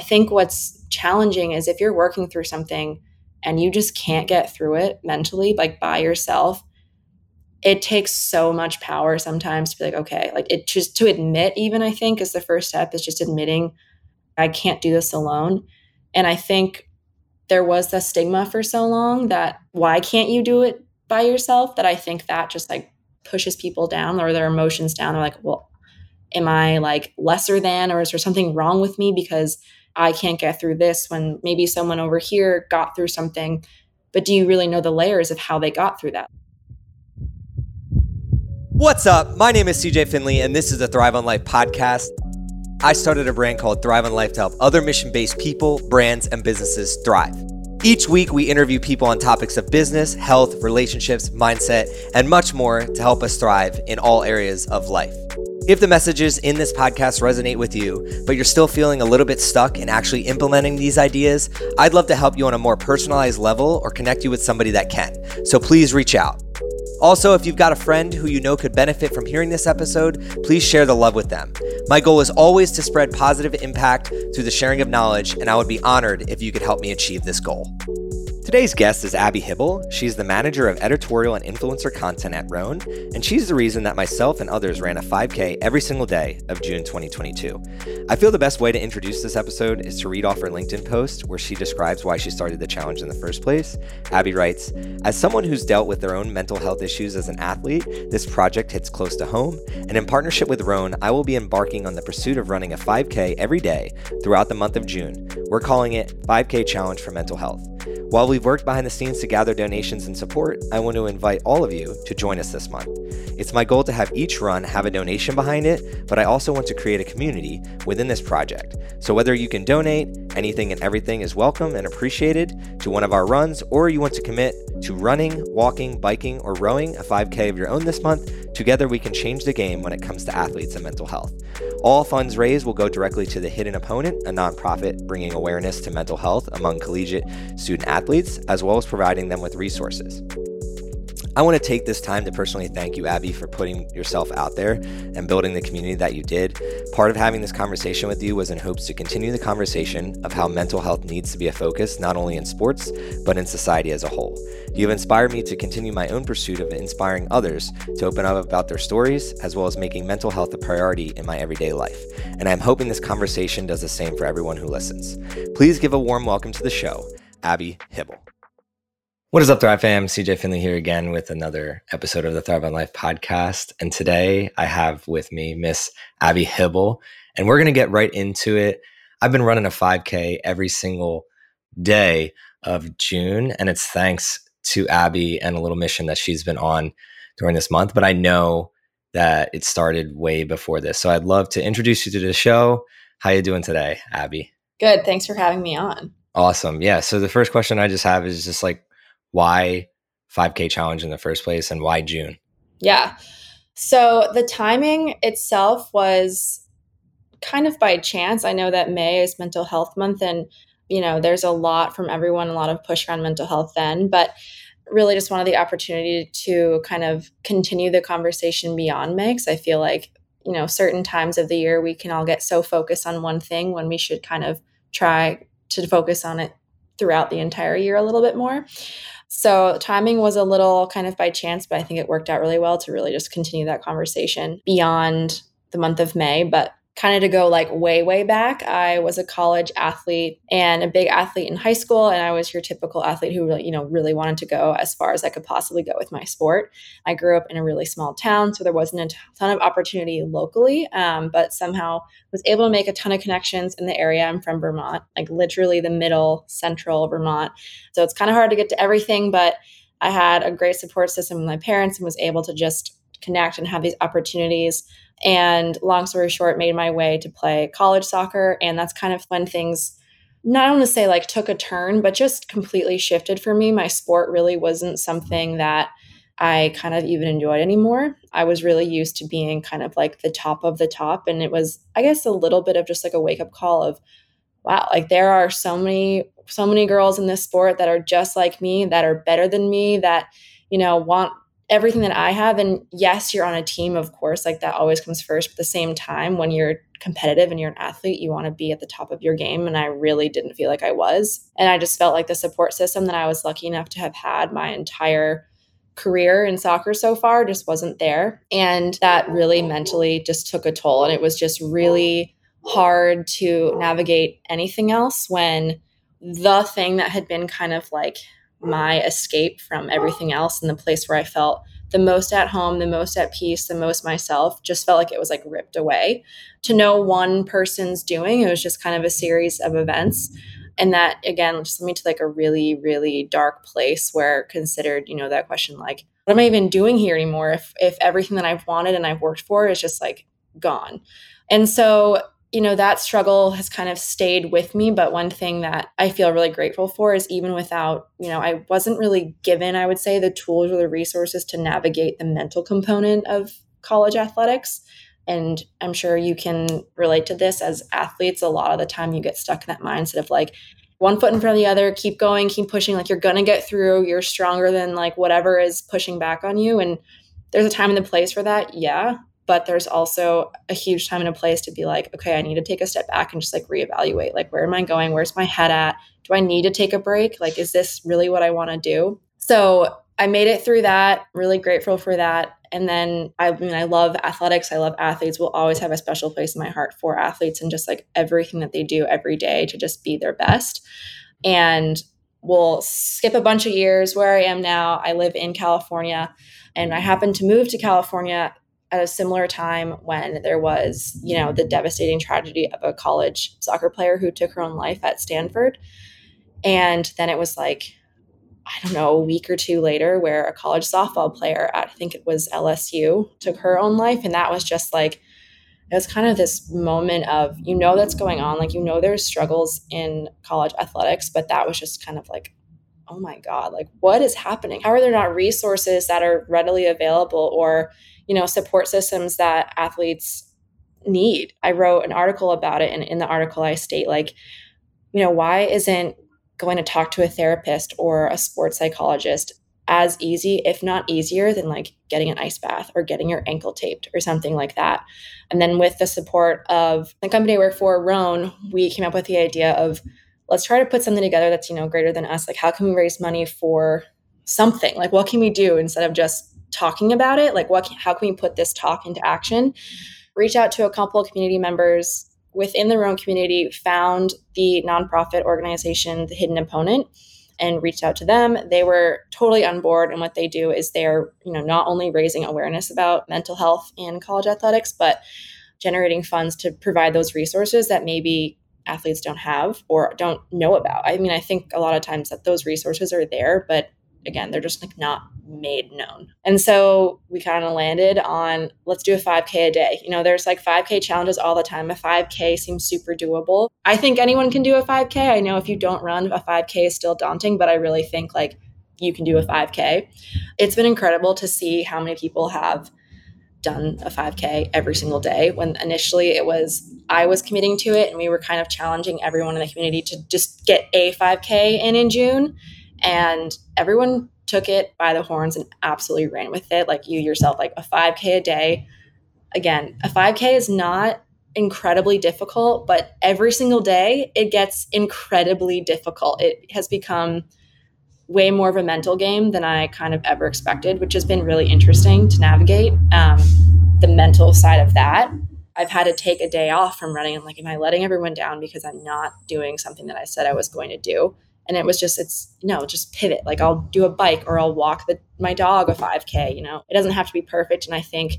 I think what's challenging is if you're working through something and you just can't get through it mentally, like by yourself, it takes so much power sometimes to be like, okay, like it just to admit, even I think is the first step, is just admitting I can't do this alone. And I think there was the stigma for so long that why can't you do it by yourself, that I think that just like pushes people down or their emotions down. They're like, well, am I like lesser than, or is there something wrong with me because I can't get through this when maybe someone over here got through something? But do you really know the layers of how they got through that? What's up? My name is CJ Finley, and this is the Thrive on Life podcast. I started a brand called Thrive on Life to help other mission-based people, brands, and businesses thrive. Each week, we interview people on topics of business, health, relationships, mindset, and much more to help us thrive in all areas of life. If the messages in this podcast resonate with you, but you're still feeling a little bit stuck in actually implementing these ideas, I'd love to help you on a more personalized level or connect you with somebody that can. So please reach out. Also, if you've got a friend who you know could benefit from hearing this episode, please share the love with them. My goal is always to spread positive impact through the sharing of knowledge, and I would be honored if you could help me achieve this goal. Today's guest is Abby Hibble. She's the manager of editorial and influencer content at Roan, and she's the reason that myself and others ran a 5K every single day of June 2022. I feel the best way to introduce this episode is to read off her LinkedIn post where she describes why she started the challenge in the first place. Abby writes, "As someone who's dealt with their own mental health issues as an athlete, this project hits close to home, and in partnership with Roan, I will be embarking on the pursuit of running a 5K every day throughout the month of June. We're calling it 5K Challenge for Mental Health. While we've worked behind the scenes to gather donations and support, I want to invite all of you to join us this month. It's my goal to have each run have a donation behind it, but I also want to create a community within this project. So whether you can donate, anything and everything is welcome and appreciated to one of our runs, or you want to commit to running, walking, biking, or rowing a 5K of your own this month, together we can change the game when it comes to athletes and mental health. All funds raised will go directly to The Hidden Opponent, a nonprofit bringing awareness to mental health among collegiate student athletes, as well as providing them with resources. I want to take this time to personally thank you, Abby, for putting yourself out there and building the community that you did. Part of having this conversation with you was in hopes to continue the conversation of how mental health needs to be a focus, not only in sports, but in society as a whole. You've inspired me to continue my own pursuit of inspiring others to open up about their stories, as well as making mental health a priority in my everyday life. And I'm hoping this conversation does the same for everyone who listens. Please give a warm welcome to the show, Abby Hibble. What is up, Thrive fam? CJ Finley here again with another episode of the Thrive on Life podcast. And today I have with me Miss Abby Hibble, and we're going to get right into it. I've been running a 5K every single day of June, and it's thanks to Abby and a little mission that she's been on during this month. But I know that it started way before this. So I'd love to introduce you to the show. How you doing today, Abby? Good. Thanks for having me on. Awesome. Yeah. So the first question I just have is just like, why 5K challenge in the first place, and why June? Yeah. So the timing itself was kind of by chance. I know that May is Mental Health Month, and you know, there's a lot from everyone, a lot of push around mental health then, but really just wanted the opportunity to kind of continue the conversation beyond May, because I feel like, you know, certain times of the year we can all get so focused on one thing when we should kind of try to focus on it throughout the entire year a little bit more. So timing was a little kind of by chance, but I think it worked out really well to really just continue that conversation beyond the month of May. But kind of to go like way, way back, I was a college athlete and a big athlete in high school. And I was your typical athlete who really, you know, really wanted to go as far as I could possibly go with my sport. I grew up in a really small town, so there wasn't a ton of opportunity locally, but somehow was able to make a ton of connections in the area. I'm from Vermont, like literally the middle central Vermont. So it's kind of hard to get to everything, but I had a great support system with my parents and was able to just connect and have these opportunities. And long story short, made my way to play college soccer. And that's kind of when things, not only say like took a turn, but just completely shifted for me. My sport really wasn't something that I kind of even enjoyed anymore. I was really used to being kind of like the top of the top. And it was, I guess, a little bit of just like a wake up call of, wow, like there are so many girls in this sport that are just like me, that are better than me, that, you know, want everything that I have. And yes, you're on a team, of course, like that always comes first. But at the same time, when you're competitive and you're an athlete, you want to be at the top of your game. And I really didn't feel like I was. And I just felt like the support system that I was lucky enough to have had my entire career in soccer so far just wasn't there. And that really mentally just took a toll. And it was just really hard to navigate anything else when the thing that had been kind of like my escape from everything else and the place where I felt the most at home, the most at peace, the most myself, just felt like it was like ripped away. To no one person's doing, it was just kind of a series of events. And that, again, just led me to like a really, really dark place where considered, you know, that question, like, what am I even doing here anymore if everything that I've wanted and I've worked for is just like gone? And so, you know, that struggle has kind of stayed with me. But one thing that I feel really grateful for is even without, you know, I wasn't really given, I would say, the tools or the resources to navigate the mental component of college athletics. And I'm sure you can relate to this as athletes. A lot of the time you get stuck in that mindset of like one foot in front of the other, keep going, keep pushing, like you're going to get through, you're stronger than like whatever is pushing back on you. And there's a time and a place for that. Yeah. But there's also a huge time and a place to be like, okay, I need to take a step back and just like reevaluate, like, where am I going? Where's my head at? Do I need to take a break? Like, is this really what I want to do? So I made it through that, really grateful for that. And then, I mean, I love athletics. I love athletes. Will always have a special place in my heart for athletes and just like everything that they do every day to just be their best. And we'll skip a bunch of years where I am now. I live in California and I happened to move to California at a similar time when there was, you know, the devastating tragedy of a college soccer player who took her own life at Stanford. And then it was like, I don't know, a week or two later where a college softball player, I think it was LSU, took her own life. And that was just like, it was kind of this moment of, you know, that's going on. Like, you know, there's struggles in college athletics, but that was just kind of like, oh my God, like what is happening? How are there not resources that are readily available or, you know, support systems that athletes need? I wrote an article about it. And in the article, I state like, you know, why isn't going to talk to a therapist or a sports psychologist as easy, if not easier, than like getting an ice bath or getting your ankle taped or something like that? And then with the support of the company I work for, Roan, we came up with the idea of, let's try to put something together that's, you know, greater than us. Like, how can we raise money for something? Like, what can we do instead of just talking about it? Like, how can we put this talk into action? Reach out to a couple of community members within their own community, found the nonprofit organization, The Hidden Opponent, and reached out to them. They were totally on board. And what they do is they're, you know, not only raising awareness about mental health in college athletics, but generating funds to provide those resources that maybe athletes don't have or don't know about. I mean, I think a lot of times that those resources are there, but again, they're just like not made known. And so we kind of landed on, let's do a 5K a day. You know, there's like 5K challenges all the time. A 5K seems super doable. I think anyone can do a 5K. I know if you don't run, a 5K is still daunting, but I really think like you can do a 5K. It's been incredible to see how many people have done a 5K every single day when initially it was, I was committing to it and we were kind of challenging everyone in the community to just get a 5K in June. And everyone took it by the horns and absolutely ran with it. Like you yourself, like a 5K a day. Again, a 5K is not incredibly difficult, but every single day it gets incredibly difficult. It has become way more of a mental game than I kind of ever expected, which has been really interesting to navigate the mental side of that. I've had to take a day off from running. I'm like, am I letting everyone down because I'm not doing something that I said I was going to do? And it was just, it's no, just pivot. Like I'll do a bike or I'll walk my dog a 5K, you know, it doesn't have to be perfect. And I think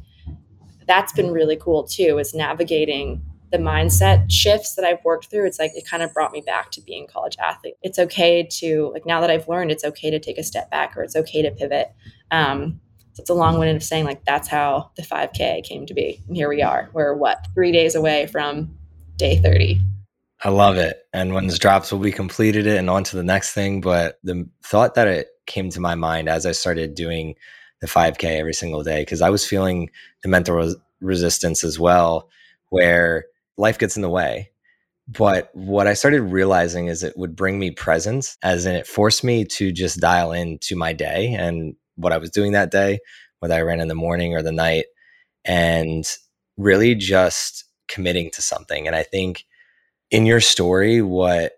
that's been really cool too, is navigating the mindset shifts that I've worked through. It's like, it kind of brought me back to being a college athlete. It's okay to, like, now that I've learned, it's okay to take a step back or it's okay to pivot. So it's a long winded of saying like, that's how the 5K came to be. And here we are, we're 3 days away from day 30. I love it. And when this drops, we'll be completed it and on to the next thing. But the thought that it came to my mind as I started doing the 5K every single day, because I was feeling the mental resistance as well, where life gets in the way. But what I started realizing is it would bring me presence, as in it forced me to just dial into my day and what I was doing that day, whether I ran in the morning or the night, and really just committing to something. And I think in your story, what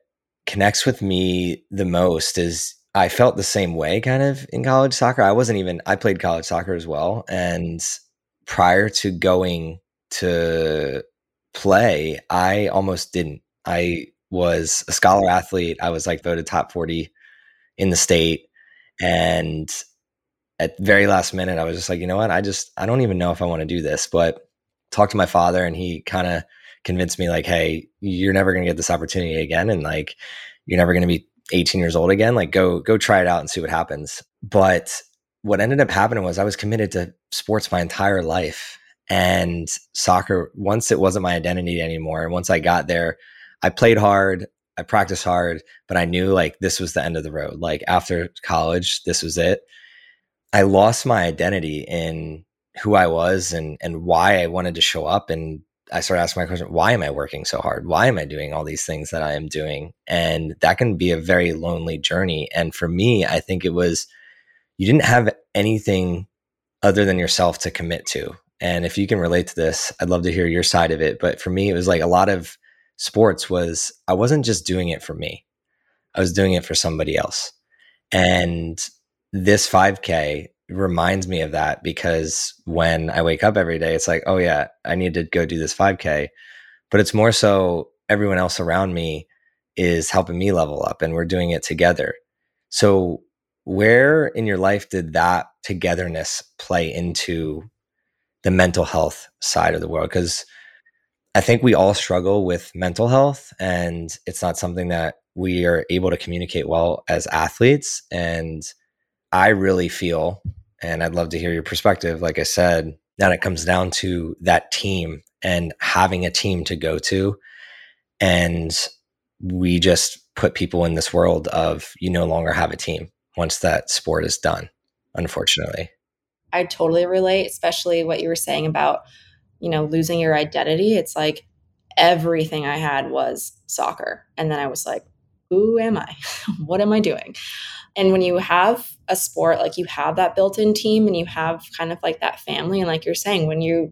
connects with me the most is I felt the same way kind of in college soccer. I played college soccer as well. And prior to going to play, I almost didn't. I was a scholar athlete. I was like voted top 40 in the state. And at the very last minute, I was just like, you know what? I don't even know if I want to do this, but talked to my father and he kind of convinced me like, hey, you're never going to get this opportunity again. And like, you're never going to be 18 years old again. Like go try it out and see what happens. But what ended up happening was I was committed to sports my entire life. And soccer, once it wasn't my identity anymore, and once I got there, I played hard, I practiced hard, but I knew like this was the end of the road. Like after college, this was it. I lost my identity in who I was and why I wanted to show up. And I started asking my question, why am I working so hard? Why am I doing all these things that I am doing? And that can be a very lonely journey. And for me, I think it was, you didn't have anything other than yourself to commit to. And if you can relate to this, I'd love to hear your side of it. But for me, it was like a lot of sports was, I wasn't just doing it for me. I was doing it for somebody else. And this 5K reminds me of that, because when I wake up every day, it's like, oh yeah, I need to go do this 5K. But it's more so everyone else around me is helping me level up and we're doing it together. So where in your life did that togetherness play into the mental health side of the world? Because I think we all struggle with mental health, and it's not something that we are able to communicate well as athletes. And I really feel, and I'd love to hear your perspective, like I said, that it comes down to that team and having a team to go to. And we just put people in this world of you no longer have a team once that sport is done, unfortunately. I totally relate, especially what you were saying about, you know, losing your identity. It's like everything I had was soccer. And then I was like, who am I? What am I doing? And when you have a sport, like you have that built-in team and you have kind of like that family. And like you're saying, when you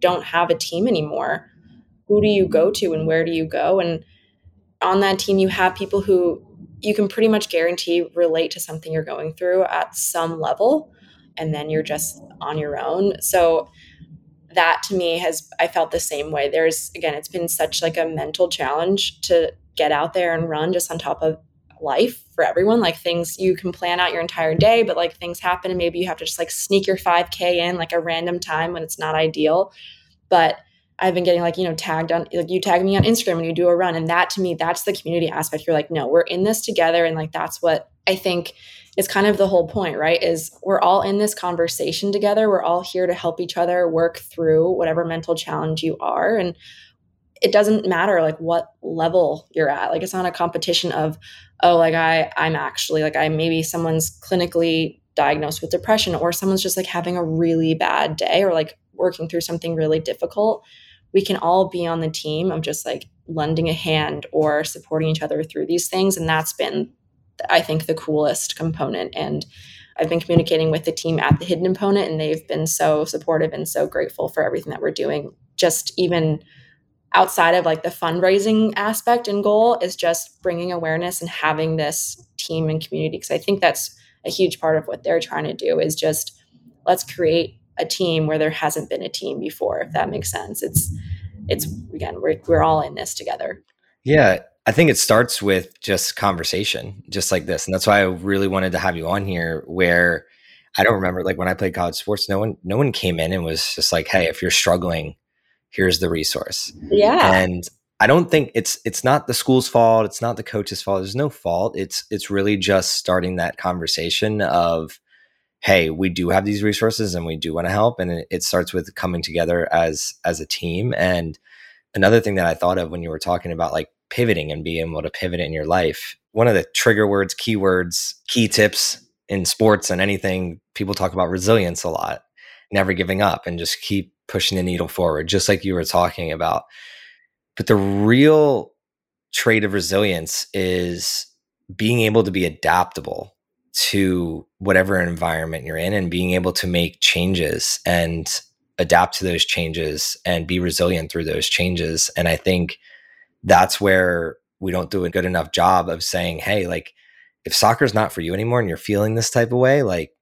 don't have a team anymore, who do you go to and where do you go? And on that team, you have people who you can pretty much guarantee relate to something you're going through at some level. And then you're just on your own. So that to me I felt the same way. It's been such like a mental challenge to get out there and run just on top of life for everyone. Like things, you can plan out your entire day, but like things happen and maybe you have to just like sneak your 5K in like a random time when it's not ideal. But I've been getting like, you know, tagged on, like you tag me on Instagram when you do a run. And that to me, that's the community aspect. You're like, no, we're in this together. And like, that's what I think is kind of the whole point, right? Is we're all in this conversation together. We're all here to help each other work through whatever mental challenge you are. And it doesn't matter like what level you're at. Like it's not a competition of, oh, like I'm actually like, I maybe someone's clinically diagnosed with depression, or someone's just like having a really bad day, or like working through something really difficult. We can all be on the team of just like lending a hand or supporting each other through these things. And that's been, I think, the coolest component. And I've been communicating with the team at The Hidden Opponent, and they've been so supportive and so grateful for everything that we're doing. Just even outside of like the fundraising aspect and goal is just bringing awareness and having this team and community. Because I think that's a huge part of what they're trying to do is just let's create a team where there hasn't been a team before, if that makes sense. It's again, we're all in this together. Yeah. I think it starts with just conversation, just like this. And that's why I really wanted to have you on here, where I don't remember, like when I played college sports, no one came in and was just like, hey, if you're struggling, here's the resource. Yeah. And I don't think it's not the school's fault. It's not the coach's fault. There's no fault. It's really just starting that conversation of, hey, we do have these resources and we do want to help. And it starts with coming together as a team. And another thing that I thought of when you were talking about like pivoting and being able to pivot in your life, one of the trigger words, keywords, key tips in sports and anything, people talk about resilience a lot, never giving up and just keep pushing the needle forward, just like you were talking about. But the real trait of resilience is being able to be adaptable to whatever environment you're in and being able to make changes and adapt to those changes and be resilient through those changes. And I think that's where we don't do a good enough job of saying, hey, like, if soccer's not for you anymore and you're feeling this type of way, like,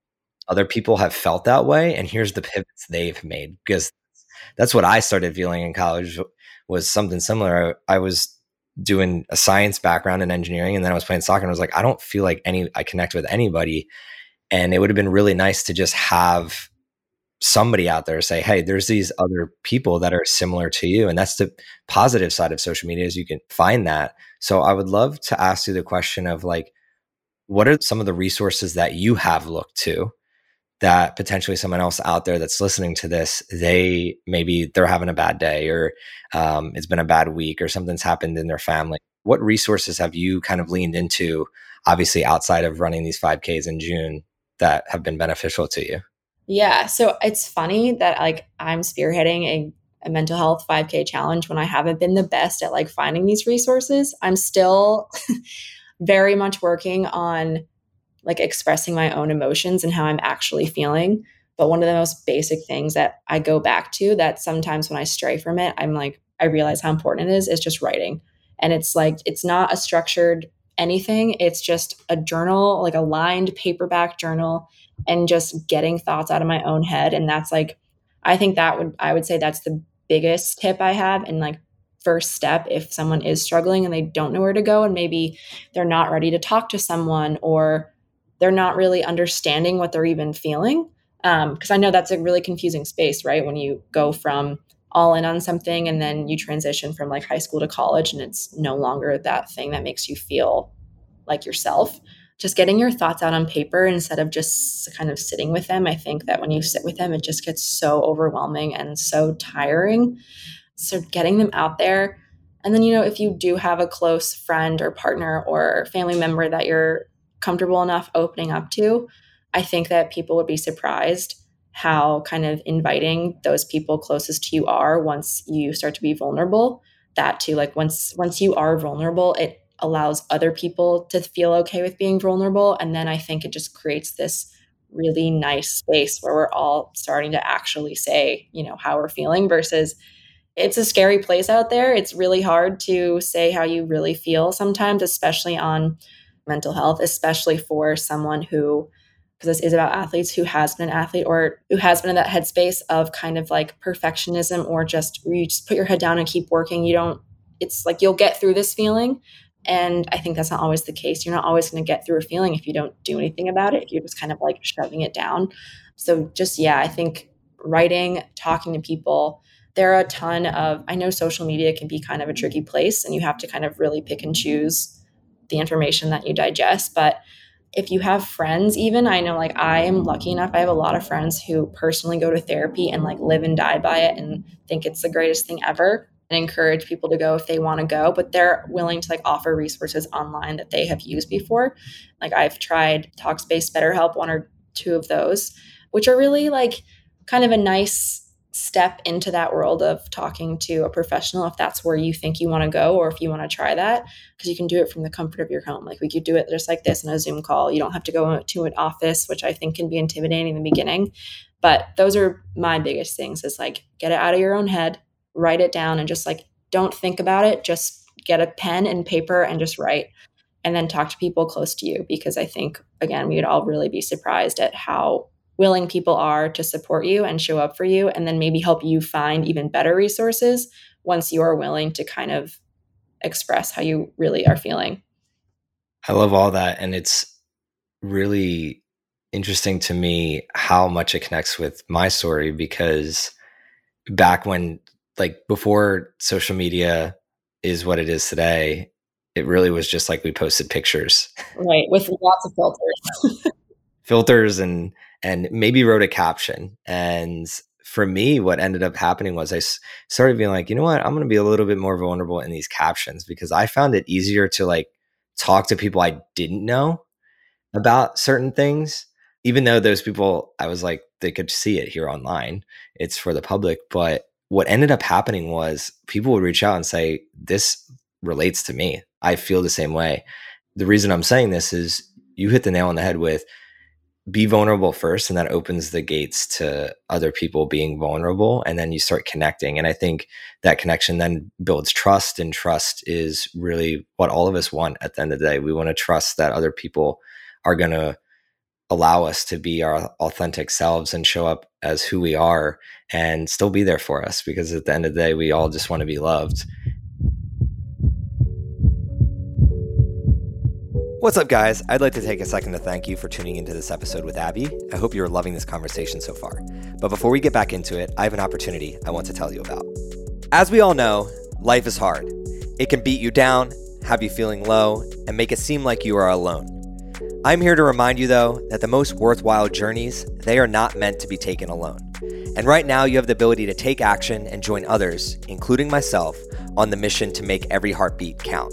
other people have felt that way, and here's the pivots they've made. Because that's what I started feeling in college was something similar. I was doing a science background in engineering, and then I was playing soccer, and I was like, I don't feel like I connect with anybody. And it would have been really nice to just have somebody out there say, hey, there's these other people that are similar to you. And that's the positive side of social media, is you can find that. So I would love to ask you the question of, like, what are some of the resources that you have looked to that potentially someone else out there that's listening to this, maybe they're having a bad day, or it's been a bad week, or something's happened in their family. What resources have you kind of leaned into, obviously outside of running these 5Ks in June, that have been beneficial to you? Yeah. So it's funny that, like, I'm spearheading a mental health 5K challenge when I haven't been the best at, like, finding these resources. I'm still very much working on, like, expressing my own emotions and how I'm actually feeling. But one of the most basic things that I go back to, that sometimes when I stray from it, I'm like, I realize how important it is just writing. And it's like, it's not a structured anything. It's just a journal, like a lined paperback journal, and just getting thoughts out of my own head. And that's like, I think I would say that's the biggest tip I have. And, like, first step, if someone is struggling and they don't know where to go, and maybe they're not ready to talk to someone, or they're not really understanding what they're even feeling. Because I know that's a really confusing space, right? When you go from all in on something and then you transition from, like, high school to college, and it's no longer that thing that makes you feel like yourself. Just getting your thoughts out on paper instead of just kind of sitting with them. I think that when you sit with them, it just gets so overwhelming and so tiring. So getting them out there. And then, you know, if you do have a close friend or partner or family member that you're comfortable enough opening up to, I think that people would be surprised how kind of inviting those people closest to you are once you start to be vulnerable. That too, like, once you are vulnerable, it allows other people to feel okay with being vulnerable. And then I think it just creates this really nice space where we're all starting to actually say, you know, how we're feeling, versus it's a scary place out there. It's really hard to say how you really feel sometimes, especially on mental health, especially for someone who, because this is about athletes, who has been an athlete or who has been in that headspace of kind of like perfectionism, or just you just put your head down and keep working. It's like, you'll get through this feeling. And I think that's not always the case. You're not always going to get through a feeling if you don't do anything about it. You're just kind of like shoving it down. So just, yeah, I think writing, talking to people, there are a ton of, I know social media can be kind of a tricky place, and you have to kind of really pick and choose the information that you digest. But if you have friends, even, I know, like, I am lucky enough, I have a lot of friends who personally go to therapy and, like, live and die by it and think it's the greatest thing ever, and encourage people to go if they want to go, but they're willing to, like, offer resources online that they have used before. Like, I've tried Talkspace, BetterHelp, one or two of those, which are really, like, kind of a nice step into that world of talking to a professional if that's where you think you want to go, or if you want to try that, because you can do it from the comfort of your home. Like, we could do it just like this in a Zoom call. You don't have to go to an office, which I think can be intimidating in the beginning. But those are my biggest things, is like, get it out of your own head, write it down, and just, like, don't think about it. Just get a pen and paper and just write, and then talk to people close to you, because I think, again, we would all really be surprised at how willing people are to support you and show up for you, and then maybe help you find even better resources once you are willing to kind of express how you really are feeling. I love all that. And it's really interesting to me how much it connects with my story, because back when, like, before social media is what it is today, it really was just like we posted pictures. Right. With lots of filters. Filters and maybe wrote a caption. And for me, what ended up happening was I started being like, you know what, I'm going to be a little bit more vulnerable in these captions, because I found it easier to, like, talk to people I didn't know about certain things, even though those people, I was like, they could see it here online. It's for the public. But what ended up happening was people would reach out and say, this relates to me. I feel the same way. The reason I'm saying this is you hit the nail on the head with be vulnerable first, and that opens the gates to other people being vulnerable, and then you start connecting. And I think that connection then builds trust, and trust is really what all of us want at the end of the day. We want to trust that other people are going to allow us to be our authentic selves and show up as who we are and still be there for us, because at the end of the day, we all just want to be loved. What's up, guys? I'd like to take a second to thank you for tuning into this episode with Abby. I hope you're loving this conversation so far. But before we get back into it, I have an opportunity I want to tell you about. As we all know, life is hard. It can beat you down, have you feeling low, and make it seem like you are alone. I'm here to remind you, though, that the most worthwhile journeys, they are not meant to be taken alone. And right now, you have the ability to take action and join others, including myself, on the mission to make every heartbeat count.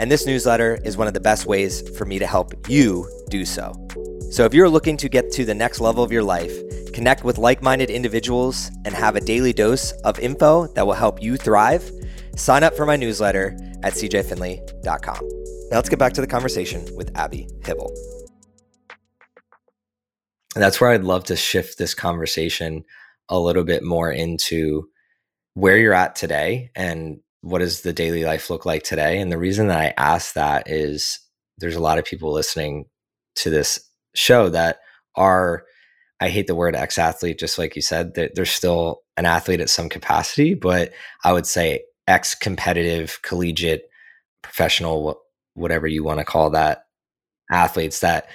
And this newsletter is one of the best ways for me to help you do so. So if you're looking to get to the next level of your life, connect with like-minded individuals, and have a daily dose of info that will help you thrive, sign up for my newsletter at cjfinley.com. Now let's get back to the conversation with Abby Hibble. And that's where I'd love to shift this conversation a little bit more into where you're at today and what does the daily life look like today? And the reason that I ask that is there's a lot of people listening to this show that are, I hate the word ex-athlete, just like you said, that they're still an athlete at some capacity, but I would say ex-competitive, collegiate, professional, whatever you want to call that, athletes that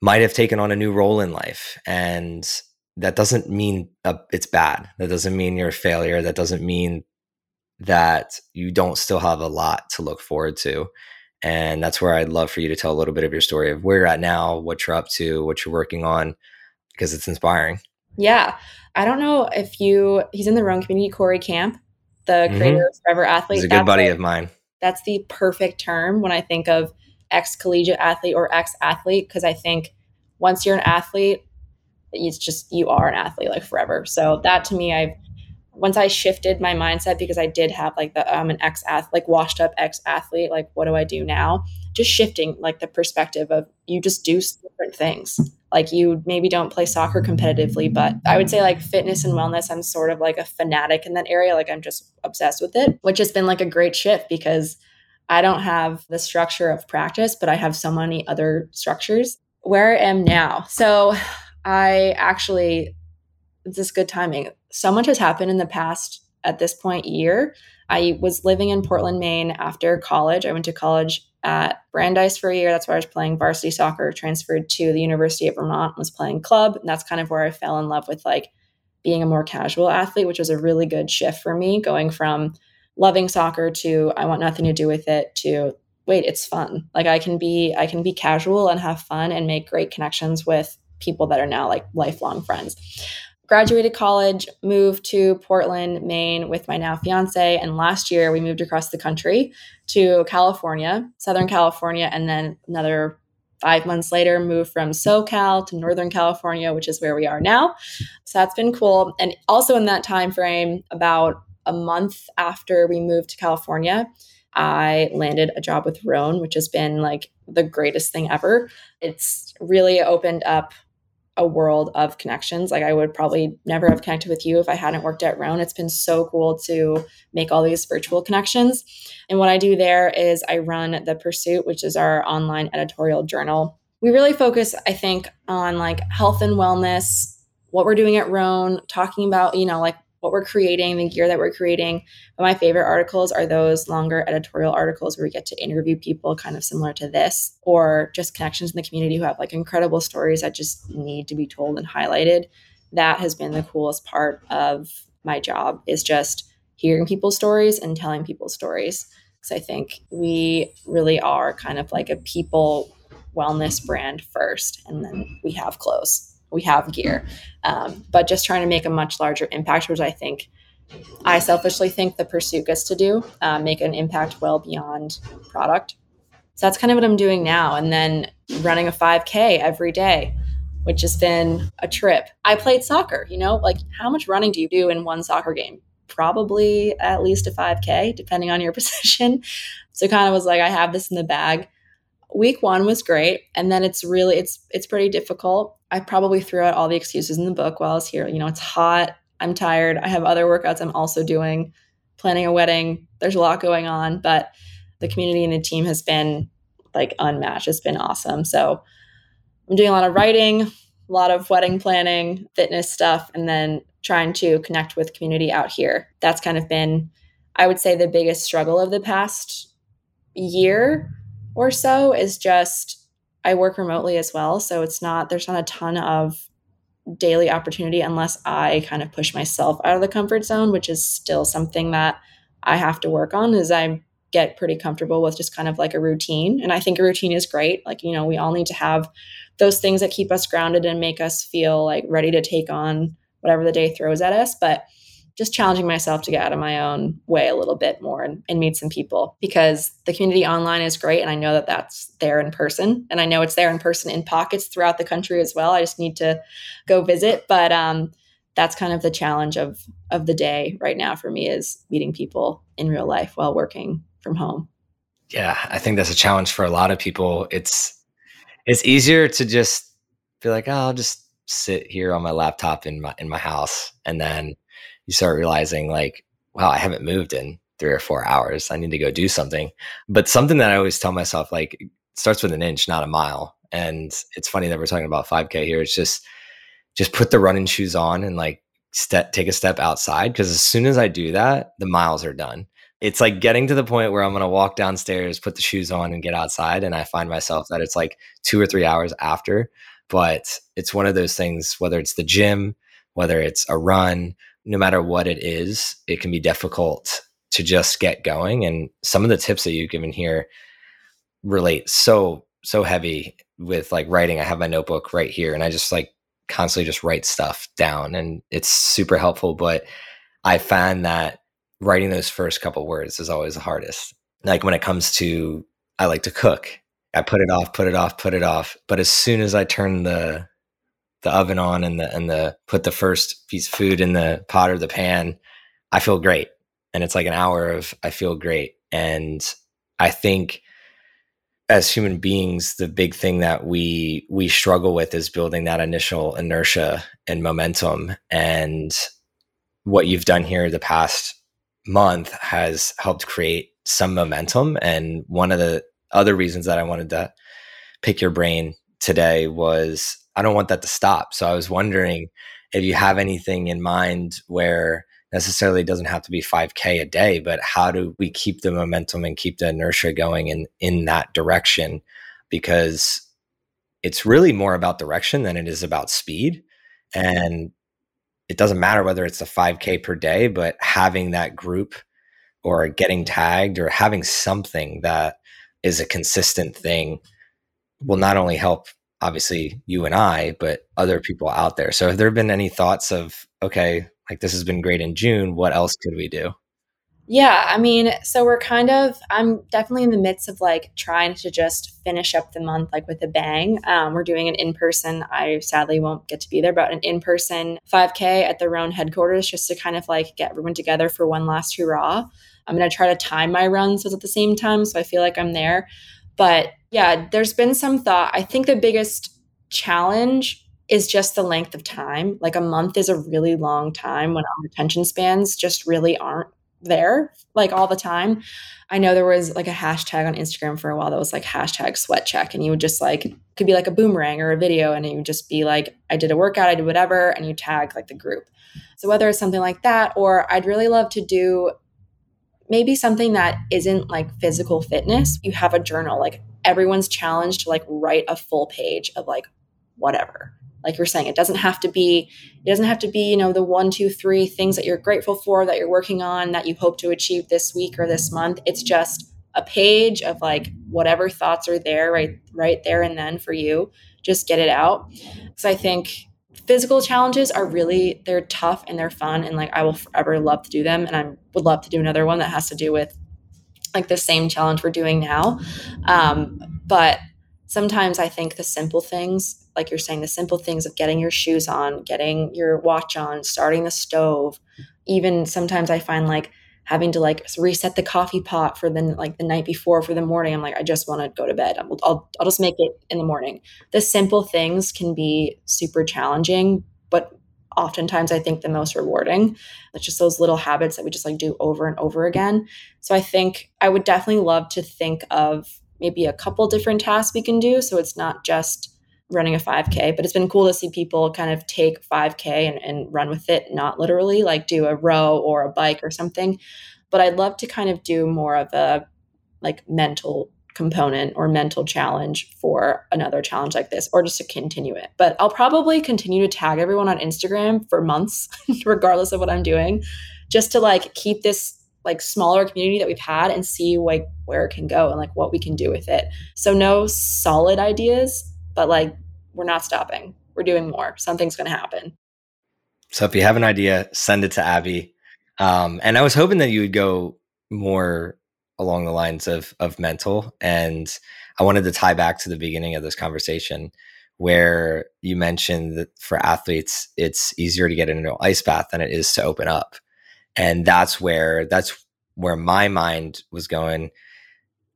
might have taken on a new role in life. And that doesn't mean it's bad. That doesn't mean you're a failure. That doesn't mean that you don't still have a lot to look forward to. And that's where I'd love for you to tell a little bit of your story of where you're at now, what you're up to, what you're working on, because it's inspiring. Yeah. I don't know if he's in the Roan community, Corey Camp, the creator of Forever Athlete. He's a good buddy of mine. That's the perfect term when I think of ex-collegiate athlete or ex-athlete, because I think once you're an athlete, it's just, you are an athlete like forever. So that to me, once I shifted my mindset, because I did have like I'm an ex-athlete, like washed up ex-athlete, like what do I do now? Just shifting like the perspective of you just do different things. Like you maybe don't play soccer competitively, but I would say like fitness and wellness, I'm sort of like a fanatic in that area. Like I'm just obsessed with it, which has been like a great shift because I don't have the structure of practice, but I have so many other structures. Where I am now. So it's just good timing. So much has happened in the past, at this point, year. I was living in Portland, Maine after college. I went to college at Brandeis for a year. That's where I was playing varsity soccer, transferred to the University of Vermont, was playing club. And that's kind of where I fell in love with like being a more casual athlete, which was a really good shift for me, going from loving soccer to I want nothing to do with it to wait, it's fun. Like I can be casual and have fun and make great connections with people that are now like lifelong friends. Graduated college, moved to Portland, Maine with my now fiance. And last year we moved across the country to California, Southern California. And then another 5 months later, moved from SoCal to Northern California, which is where we are now. So that's been cool. And also in that time frame, about a month after we moved to California, I landed a job with Roan, which has been like the greatest thing ever. It's really opened up a world of connections. Like I would probably never have connected with you if I hadn't worked at Roan. It's been so cool to make all these virtual connections. And what I do there is I run The Pursuit, which is our online editorial journal. We really focus, I think, on like health and wellness, what we're doing at Roan, talking about, like what we're creating, the gear that we're creating. But my favorite articles are those longer editorial articles where we get to interview people kind of similar to this, or just connections in the community who have like incredible stories that just need to be told and highlighted. That has been the coolest part of my job, is just hearing people's stories and telling people's stories. So I think we really are kind of like a people wellness brand first, and then we have clothes. we have gear, but just trying to make a much larger impact, which I think I selfishly think the pursuit gets to do, make an impact well beyond product. So that's kind of what I'm doing now. And then running a 5K every day, which has been a trip. I played soccer, you know, like how much running do you do in one soccer game? Probably at least a 5K, depending on your position. So kind of was like, I have this in the bag. Week one was great. And then it's really, it's pretty difficult. I probably threw out all the excuses in the book while I was here. You know, it's hot. I'm tired. I have other workouts I'm also doing, planning a wedding. There's a lot going on, but the community and the team has been like unmatched. It's been awesome. So I'm doing a lot of writing, a lot of wedding planning, fitness stuff, and then trying to connect with community out here. That's kind of been, I would say, the biggest struggle of the past year or so is just, I work remotely as well. So it's not, there's not a ton of daily opportunity unless I kind of push myself out of the comfort zone, which is still something that I have to work on as I get pretty comfortable with just kind of like a routine. And I think a routine is great. Like, you know, we all need to have those things that keep us grounded and make us feel like ready to take on whatever the day throws at us, but just challenging myself to get out of my own way a little bit more and meet some people, because the community online is great. And I know that that's there in person. And I know it's there in person in pockets throughout the country as well. I just need to go visit. But that's kind of the challenge of the day right now for me, is meeting people in real life while working from home. Yeah, I think that's a challenge for a lot of people. It's easier to just be like, oh, I'll just sit here on my laptop in my house. And then you start realizing like, wow, I haven't moved in 3 or 4 hours. I need to go do something. But something that I always tell myself, like, it starts with an inch, not a mile. And it's funny that we're talking about 5K here. It's just put the running shoes on and like take a step outside. Because as soon as I do that, the miles are done. It's like getting to the point where I'm going to walk downstairs, put the shoes on and get outside. And I find myself that it's like 2 or 3 hours after. But it's one of those things, whether it's the gym, whether it's a run, no matter what it is, it can be difficult to just get going. And some of the tips that you've given here relate so heavy with like writing. I have my notebook right here and I just like constantly just write stuff down, and it's super helpful. But I find that writing those first couple words is always the hardest. Like when it comes to, I like to cook, I put it off. But as soon as I turn the oven on and put the first piece of food in the pot or the pan, I feel great. And it's like an hour of, I feel great. And I think as human beings, the big thing that we struggle with is building that initial inertia and momentum. And what you've done here the past month has helped create some momentum. And one of the other reasons that I wanted to pick your brain today was I don't want that to stop. So I was wondering if you have anything in mind where necessarily it doesn't have to be 5K a day, but how do we keep the momentum and keep the inertia going in that direction? Because it's really more about direction than it is about speed. And it doesn't matter whether it's a 5K per day, but having that group or getting tagged or having something that is a consistent thing will not only help obviously you and I, but other people out there. So have there been any thoughts of, okay, like this has been great in June, what else could we do? Yeah. I mean, so I'm definitely in the midst of like trying to just finish up the month, like with a bang. We're doing an in-person, I sadly won't get to be there, but an in-person 5K at the Roan headquarters, just to kind of like get everyone together for one last hurrah. I'm going to try to time my runs at the same time, so I feel like I'm there. But yeah, there's been some thought. I think the biggest challenge is just the length of time. Like a month is a really long time when our attention spans just really aren't there like all the time. I know there was like a hashtag on Instagram for a while that was like hashtag sweat check. And you would just like, it could be like a boomerang or a video, and it would just be like, I did a workout, I did whatever, and you tag like the group. So whether it's something like that, or I'd really love to do maybe something that isn't like physical fitness. You have a journal, like everyone's challenged to like write a full page of like whatever. Like you're saying, it doesn't have to be, you know, the 1, 2, 3 things that you're grateful for, that you're working on, that you hope to achieve this week or this month. It's just a page of like whatever thoughts are there right there and then for you. Just get it out. So I think Physical challenges are really, they're tough and they're fun. And like, I will forever love to do them. And I would love to do another one that has to do with like the same challenge we're doing now. But sometimes I think the simple things, like you're saying, the simple things of getting your shoes on, getting your watch on, starting the stove, even sometimes I find like having to like reset the coffee pot for the, like the night before for the morning. I'm like, I just want to go to bed. I'll just make it in the morning. The simple things can be super challenging, but oftentimes I think the most rewarding. It's just those little habits that we just like do over and over again. So I think I would definitely love to think of maybe a couple different tasks we can do. So it's not just running a 5K, but it's been cool to see people kind of take 5K and run with it, not literally like do a row or a bike or something. But I'd love to kind of do more of a like mental component or mental challenge for another challenge like this, or just to continue it. But I'll probably continue to tag everyone on Instagram for months, regardless of what I'm doing, just to like keep this like smaller community that we've had and see like where it can go and like what we can do with it. So no solid ideas, but like, we're not stopping. We're doing more. Something's going to happen. So if you have an idea, send it to Abby. And I was hoping that you would go more along the lines of mental. And I wanted to tie back to the beginning of this conversation where you mentioned that for athletes, it's easier to get into an ice bath than it is to open up. And that's where my mind was going.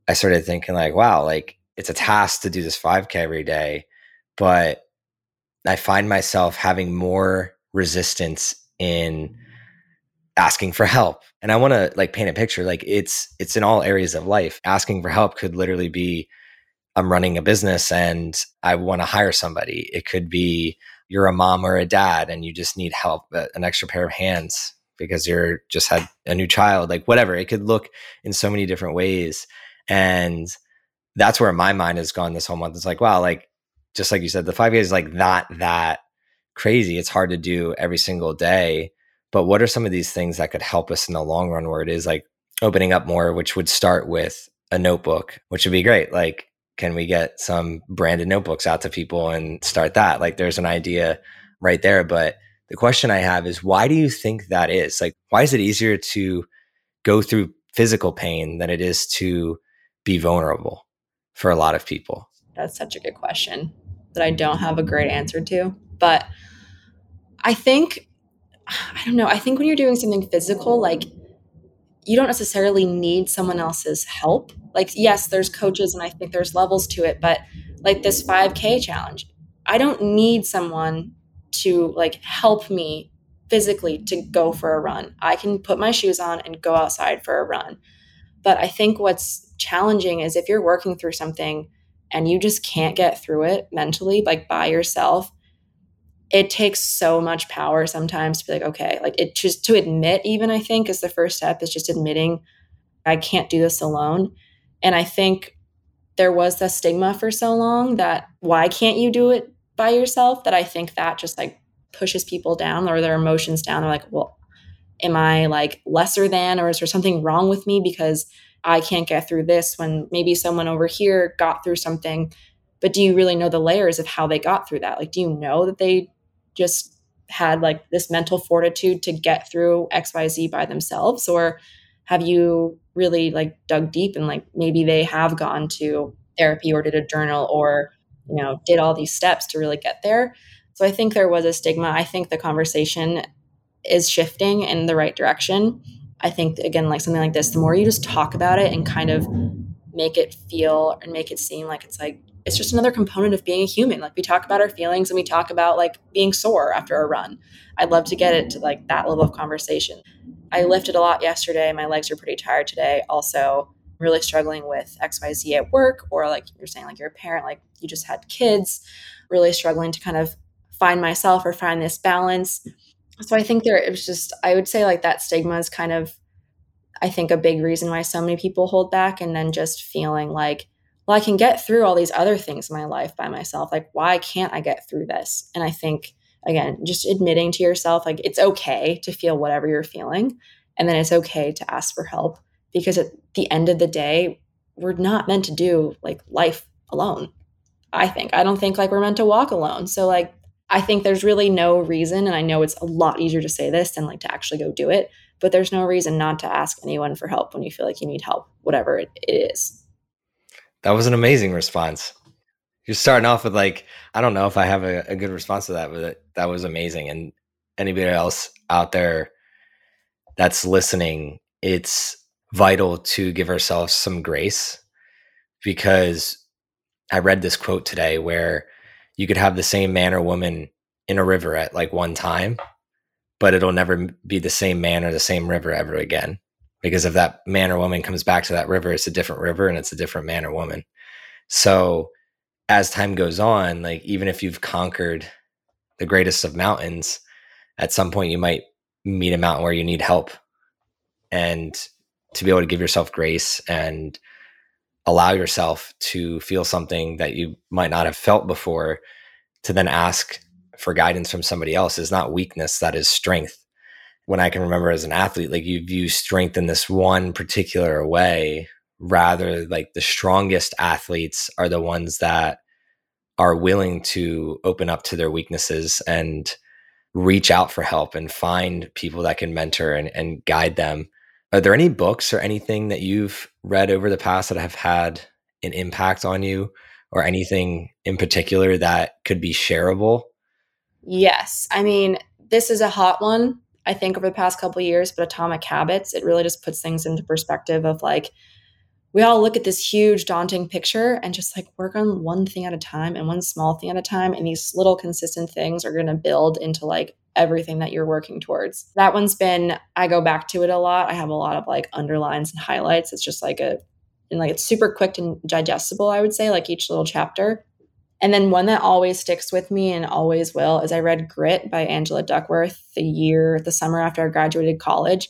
I started thinking like, wow, like, it's a task to do this 5K every day, but I find myself having more resistance in asking for help. And I want to like paint a picture. Like it's in all areas of life. Asking for help could literally be, I'm running a business and I want to hire somebody. It could be you're a mom or a dad and you just need help, an extra pair of hands because you're just had a new child, like whatever. It could look in so many different ways. And that's where my mind has gone this whole month. It's like, wow, like, just like you said, the 5K is like not that crazy. It's hard to do every single day, but what are some of these things that could help us in the long run where it is like opening up more, which would start with a notebook, which would be great. Like, can we get some branded notebooks out to people and start that? Like there's an idea right there. But the question I have is why do you think that is? Like, why is it easier to go through physical pain than it is to be vulnerable for a lot of people? That's such a good question that I don't have a great answer to. But I think when you're doing something physical, like you don't necessarily need someone else's help. Like, yes, there's coaches and I think there's levels to it, but like this 5K challenge, I don't need someone to like help me physically to go for a run. I can put my shoes on and go outside for a run. But I think what's challenging is if you're working through something and you just can't get through it mentally, like by yourself, it takes so much power sometimes to be like, okay, like it just to admit, even I think is the first step is just admitting I can't do this alone. And I think there was the stigma for so long that why can't you do it by yourself? That I think that just like pushes people down or their emotions down. They're like, well, am I like lesser than, or is there something wrong with me because I can't get through this when maybe someone over here got through something? But do you really know the layers of how they got through that? Like, do you know that they just had like this mental fortitude to get through XYZ by themselves? Or have you really like dug deep and like maybe they have gone to therapy or did a journal or, you know, did all these steps to really get there? So I think there was a stigma. I think the conversation is shifting in the right direction. I think, again, like something like this, the more you just talk about it and kind of make it feel and make it seem like, it's just another component of being a human. Like we talk about our feelings and we talk about like being sore after a run. I'd love to get it to like that level of conversation. I lifted a lot yesterday. My legs are pretty tired today. Also really struggling with XYZ at work, or like you're saying, like you're a parent, like you just had kids, really struggling to kind of find myself or find this balance. So I think there, it was just, I would say like that stigma is kind of, I think, a big reason why so many people hold back. And then just feeling like, well, I can get through all these other things in my life by myself. Like, why can't I get through this? And I think, again, just admitting to yourself, like it's okay to feel whatever you're feeling. And then it's okay to ask for help, because at the end of the day, we're not meant to do like life alone. I don't think like we're meant to walk alone. So like, I think there's really no reason, and I know it's a lot easier to say this than like to actually go do it, but there's no reason not to ask anyone for help when you feel like you need help, whatever it is. That was an amazing response. You're starting off with like, I don't know if I have a good response to that, but that was amazing. And anybody else out there that's listening, it's vital to give ourselves some grace, because I read this quote today where you could have the same man or woman in a river at like one time, but it'll never be the same man or the same river ever again. Because if that man or woman comes back to that river, it's a different river and it's a different man or woman. So as time goes on, like even if you've conquered the greatest of mountains, at some point you might meet a mountain where you need help. And to be able to give yourself grace and allow yourself to feel something that you might not have felt before, to then ask for guidance from somebody else is not weakness, that is strength. When I can remember as an athlete, like you view strength in this one particular way, rather like the strongest athletes are the ones that are willing to open up to their weaknesses and reach out for help and find people that can mentor and guide them. Are there any books or anything that you've read over the past that have had an impact on you, or anything in particular that could be shareable? Yes. I mean, this is a hot one, I think, over the past couple of years, but Atomic Habits, it really just puts things into perspective of like, we all look at this huge daunting picture and just like work on one thing at a time and one small thing at a time. And these little consistent things are going to build into like everything that you're working towards. That one's been, I go back to it a lot. I have a lot of like underlines and highlights. It's just like it's super quick and digestible, I would say, like each little chapter. And then one that always sticks with me and always will is I read Grit by Angela Duckworth the summer after I graduated college.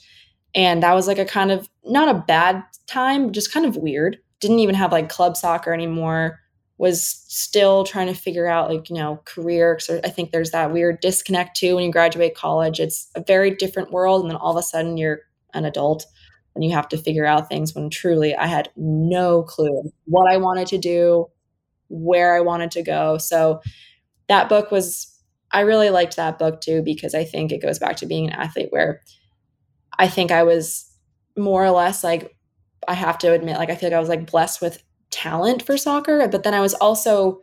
And that was like a kind of, not a bad time, just kind of weird. Didn't even have like club soccer anymore. Was still trying to figure out like, you know, career. So I think there's that weird disconnect too when you graduate college. It's a very different world. And then all of a sudden you're an adult and you have to figure out things, when truly I had no clue what I wanted to do, where I wanted to go. So that book was, I really liked that book too, because I think it goes back to being an athlete where I think I was more or less like, I have to admit, like, I feel like I was like blessed with talent for soccer, but then I also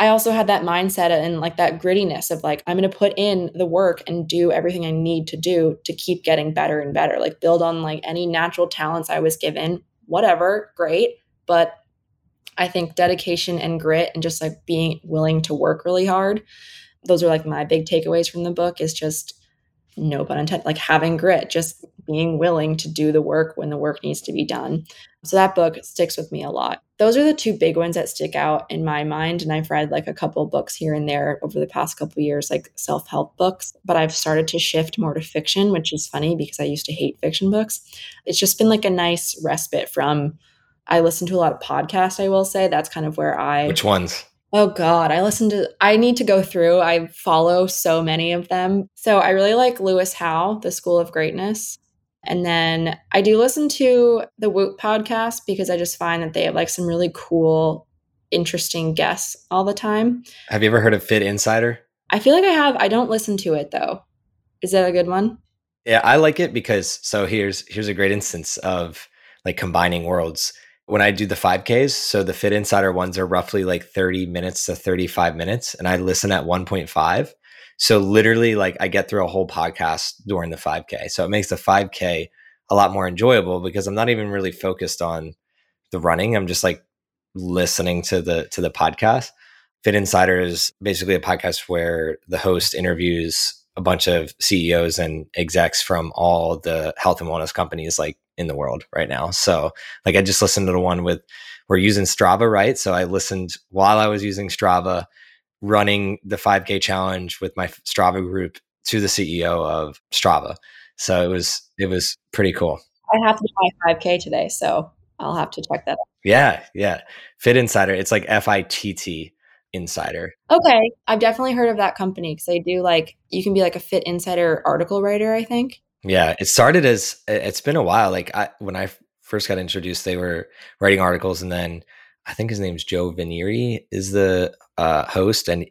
had that mindset and like that grittiness of like, I'm going to put in the work and do everything I need to do to keep getting better and better, like build on like any natural talents I was given, whatever, great. But I think dedication and grit and just like being willing to work really hard, those are like my big takeaways from the book, is just, no pun intended, like having grit, just being willing to do the work when the work needs to be done. So that book sticks with me a lot. Those are the two big ones that stick out in my mind. And I've read like a couple books here and there over the past couple of years, like self-help books, but I've started to shift more to fiction, which is funny because I used to hate fiction books. It's just been like a nice respite from, I listen to a lot of podcasts, I will say. That's kind of where I... Which ones? Oh God, I need to go through. I follow so many of them. So I really like Lewis Howe, The School of Greatness. And then I do listen to the Whoop podcast because I just find that they have like some really cool, interesting guests all the time. Have you ever heard of Fit Insider? I feel like I have. I don't listen to it though. Is that a good one? Yeah, I like it because, so here's a great instance of like combining worlds. When I do the 5Ks, so the Fit Insider ones are roughly like 30 minutes to 35 minutes, and I listen at 1.5. So literally like I get through a whole podcast during the 5K. So it makes the 5K a lot more enjoyable because I'm not even really focused on the running. I'm just like listening to the podcast. Fit Insider is basically a podcast where the host interviews a bunch of CEOs and execs from all the health and wellness companies like in the world right now. So like I just listened to the one with, we're using Strava, right? So I listened while I was using Strava, running the 5K challenge with my Strava group to the CEO of Strava. So it was pretty cool. I have to do my 5K today, so I'll have to check that out. Yeah. Fit Insider. It's like FITT Insider. Okay. I've definitely heard of that company because they do like, you can be like a Fit Insider article writer, I think. Yeah, it's been a while. Like when I first got introduced, they were writing articles, and then I think his name's Joe Venieri is the host, and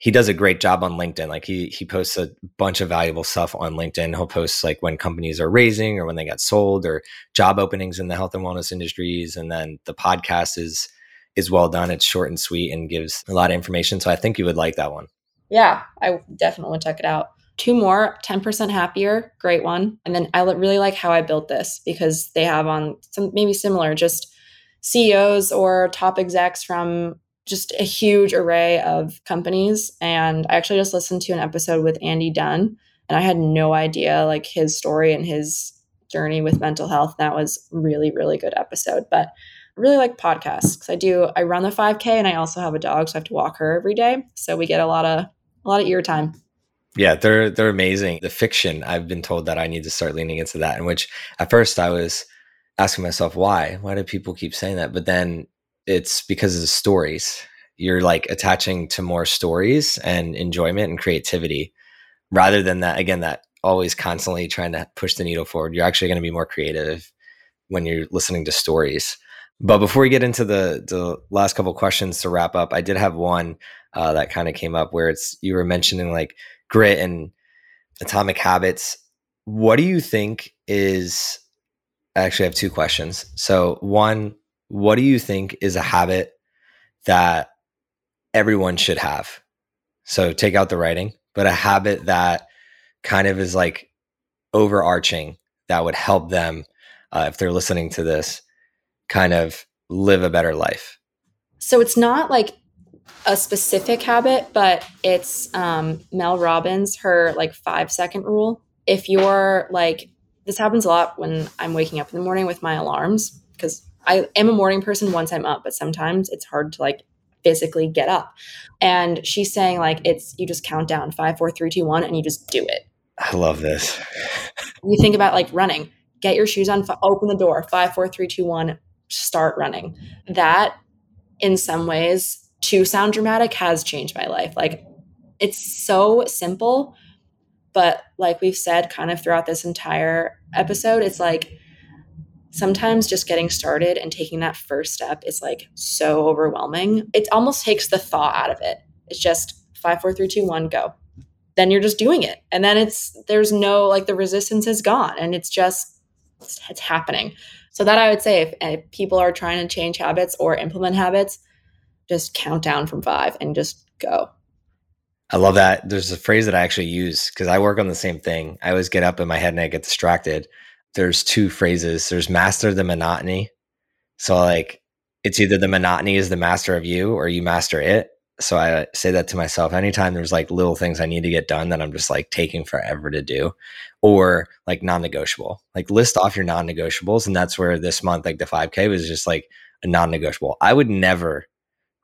he does a great job on LinkedIn. Like he posts a bunch of valuable stuff on LinkedIn. He'll post like when companies are raising or when they got sold or job openings in the health and wellness industries. And then the podcast is well done. It's short and sweet and gives a lot of information. So I think you would like that one. Yeah, I definitely would check it out. Two more, 10% Happier, great one. And then I really like How I Built This, because they have on some maybe similar, just CEOs or top execs from just a huge array of companies. And I actually just listened to an episode with Andy Dunn, and I had no idea like his story and his journey with mental health. That was really, really good episode. But I really like podcasts because I run the 5K and I also have a dog, so I have to walk her every day. So we get a lot of ear time. Yeah, they're amazing. The fiction, I've been told that I need to start leaning into that, in which at first I was asking myself, why do people keep saying that? But then it's because of the stories. You're like attaching to more stories and enjoyment and creativity rather than that. Again, that always constantly trying to push the needle forward. You're actually going to be more creative when you're listening to stories. But before we get into the last couple of questions to wrap up, I did have one that kind of came up where you were mentioning like grit and Atomic Habits. What do you think is, I actually have two questions. So one, what do you think is a habit that everyone should have? So take out the writing, but a habit that kind of is like overarching that would help them if they're listening to this, kind of live a better life? So it's not like a specific habit, but it's Mel Robbins, her like 5-second rule. If you're like, this happens a lot when I'm waking up in the morning with my alarms, because I am a morning person once I'm up, but sometimes it's hard to like physically get up. And she's saying like, you just count down 5, 4, 3, 2, 1, and you just do it. I love this. You think about like running, get your shoes on, open the door, 5, 4, 3, 2, 1, start running. That in some ways, to sound dramatic, has changed my life. Like it's so simple, but like we've said kind of throughout this entire episode, it's like sometimes just getting started and taking that first step is like so overwhelming. It almost takes the thought out of it. It's just 5, 4, 3, 2, 1, go. Then you're just doing it. And then there's no like, the resistance is gone and it's just, it's happening. So that I would say if people are trying to change habits or implement habits, just count down from 5 and just go. I love that. There's a phrase that I actually use because I work on the same thing. I always get up in my head and I get distracted. There's two phrases. There's master the monotony. So like it's either the monotony is the master of you or you master it. So I say that to myself anytime there's like little things I need to get done that I'm just like taking forever to do, or like non-negotiable, like list off your non-negotiables. And that's where this month, like the 5K was just like a non-negotiable. I would never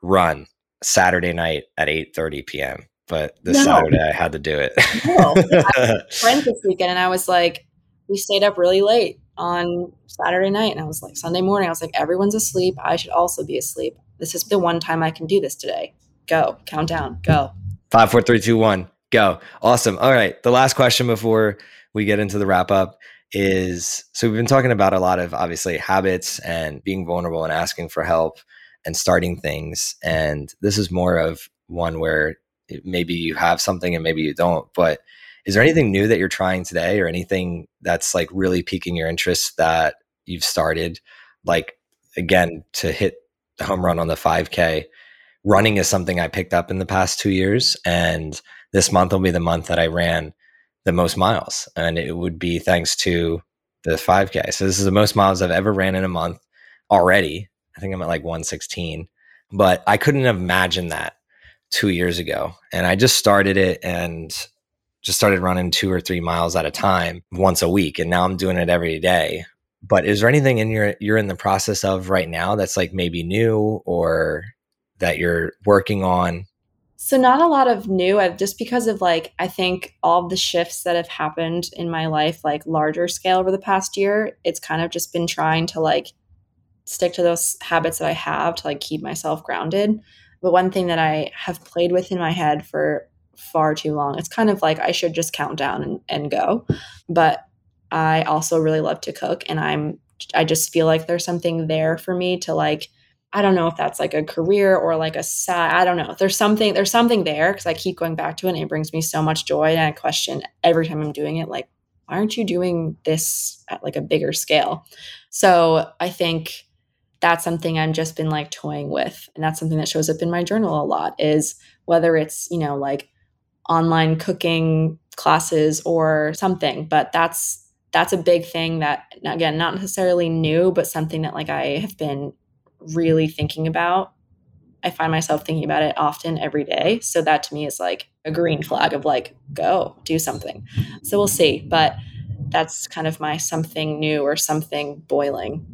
run Saturday night at 8:30 PM, but this Saturday I had to do it. No. I had a friend this weekend and I was like, we stayed up really late on Saturday night. And I was like, Sunday morning, I was like, everyone's asleep. I should also be asleep. This is the one time I can do this today. Go, count down, go. 5, 4, 3, 2, 1, go. Awesome. All right. The last question before we get into the wrap up is, so we've been talking about a lot of obviously habits and being vulnerable and asking for help and starting things. And this is more of one where maybe you have something and maybe you don't, but is there anything new that you're trying today or anything that's like really piquing your interest that you've started? Like again, to hit the home run on the 5K, running is something I picked up in the past 2 years, and this month will be the month that I ran the most miles, and it would be thanks to the 5K. So this is the most miles I've ever ran in a month already. I think I'm at like 116, but I couldn't have imagined that 2 years ago. And I just started it and just started running 2 or 3 miles at a time once a week. And now I'm doing it every day. But is there anything you're in the process of right now that's like maybe new or that you're working on? So not a lot of new, just because of like, I think all of the shifts that have happened in my life, like larger scale over the past year, it's kind of just been trying to like stick to those habits that I have to like keep myself grounded. But one thing that I have played with in my head for far too long, it's kind of like I should just count down and go. But I also really love to cook, and I just feel like there's something there for me to like, I don't know if that's like a career or like a sad, I don't know. There's something there, because I keep going back to it and it brings me so much joy. And I question every time I'm doing it, like, why aren't you doing this at like a bigger scale? So I think that's something I've just been like toying with. And that's something that shows up in my journal a lot, is whether it's, you know, like online cooking classes or something. But that's a big thing that, again, not necessarily new, but something that like I have been really thinking about. I find myself thinking about it often every day. So that to me is like a green flag of like, go do something. So we'll see. But that's kind of my something new or something boiling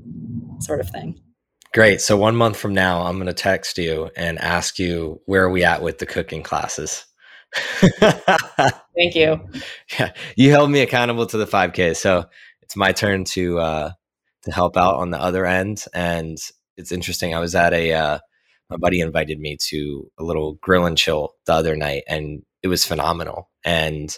sort of thing. Great. So 1 month from now, I'm going to text you and ask you, where are we at with the cooking classes? Thank you. Yeah. You held me accountable to the 5K. So it's my turn to help out on the other end. And it's interesting. I was at my buddy invited me to a little grill and chill the other night, and it was phenomenal. And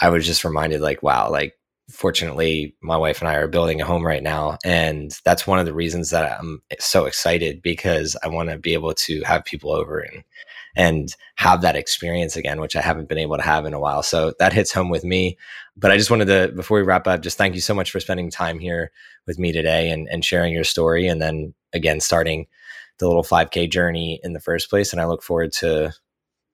I was just reminded, like, wow, like, fortunately, my wife and I are building a home right now. And that's one of the reasons that I'm so excited, because I want to be able to have people over and have that experience again, which I haven't been able to have in a while. So that hits home with me. But I just wanted to, before we wrap up, just thank you so much for spending time here with me today and sharing your story. And then again, starting the little 5K journey in the first place. And I look forward to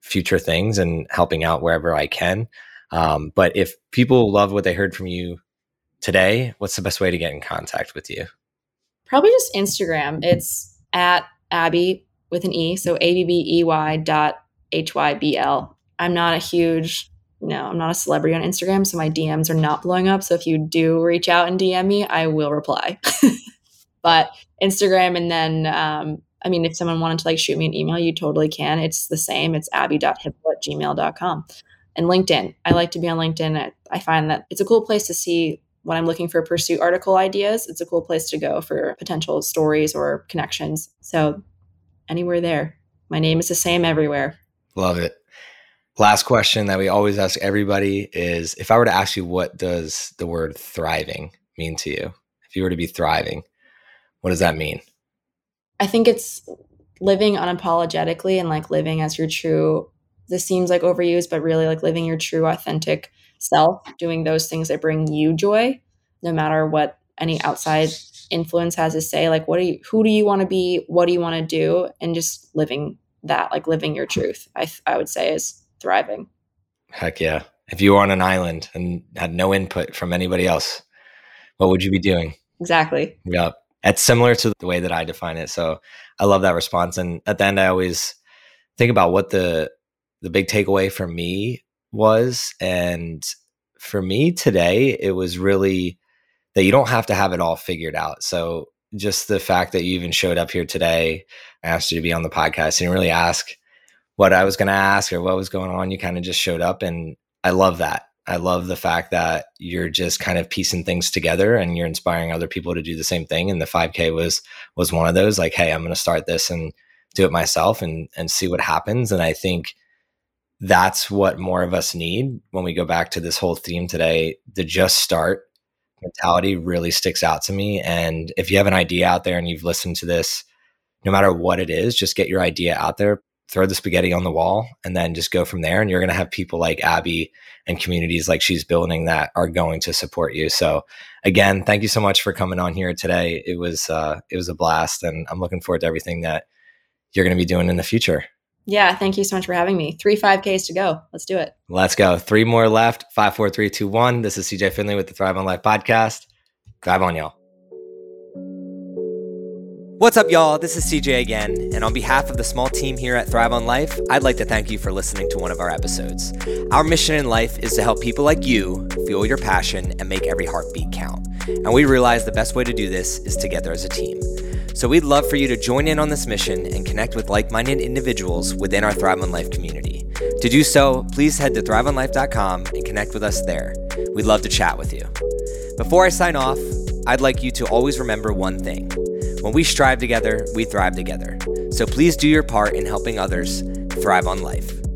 future things and helping out wherever I can. But if people love what they heard from you today, what's the best way to get in contact with you? Probably just Instagram. It's at Abby with an E. So ABBEY.HYBL. I'm not a huge, I'm not a celebrity on Instagram. So my DMs are not blowing up. So if you do reach out and DM me, I will reply. But Instagram, and then, if someone wanted to like shoot me an email, you totally can. It's the same. It's abby.hibble@gmail.com. And LinkedIn. I like to be on LinkedIn. I find that it's a cool place to see when I'm looking for pursuit article ideas. It's a cool place to go for potential stories or connections. So anywhere there. My name is the same everywhere. Love it. Last question that we always ask everybody is, if I were to ask you, what does the word thriving mean to you? If you were to be thriving, what does that mean? I think it's living unapologetically and like living as your true. This seems like overused, but really like living your true, authentic self, doing those things that bring you joy, no matter what any outside influence has to say, like, who do you want to be? What do you want to do? And just living that, like living your truth, I would say is thriving. Heck yeah. If you were on an island and had no input from anybody else, what would you be doing? Exactly. Yeah. It's similar to the way that I define it. So I love that response. And at the end, I always think about what the big takeaway for me was, and for me today, it was really that you don't have to have it all figured out. So just the fact that you even showed up here today, I asked you to be on the podcast, and you really ask what I was going to ask or what was going on. You kind of just showed up, and I love that. I love the fact that you're just kind of piecing things together, and you're inspiring other people to do the same thing. And the 5K was one of those, like, hey, I'm going to start this and do it myself and see what happens. And I think that's what more of us need. When we go back to this whole theme today, the just start mentality really sticks out to me. And if you have an idea out there and you've listened to this, no matter what it is, just get your idea out there, throw the spaghetti on the wall, and then just go from there. And you're going to have people like Abby and communities like she's building that are going to support you. So again, thank you so much for coming on here today. It was a blast, and I'm looking forward to everything that you're going to be doing in the future. Yeah. Thank you so much for having me. 3 5Ks to go. Let's do it. Let's go. 3 more left. 5, 4, 3, 2, 1. This is CJ Finley with the Thrive on Life podcast. Thrive on, y'all. What's up, y'all? This is CJ again. And on behalf of the small team here at Thrive on Life, I'd like to thank you for listening to one of our episodes. Our mission in life is to help people like you fuel your passion and make every heartbeat count. And we realize the best way to do this is together as a team. So we'd love for you to join in on this mission and connect with like-minded individuals within our Thrive on Life community. To do so, please head to thriveonlife.com and connect with us there. We'd love to chat with you. Before I sign off, I'd like you to always remember one thing. When we strive together, we thrive together. So please do your part in helping others thrive on life.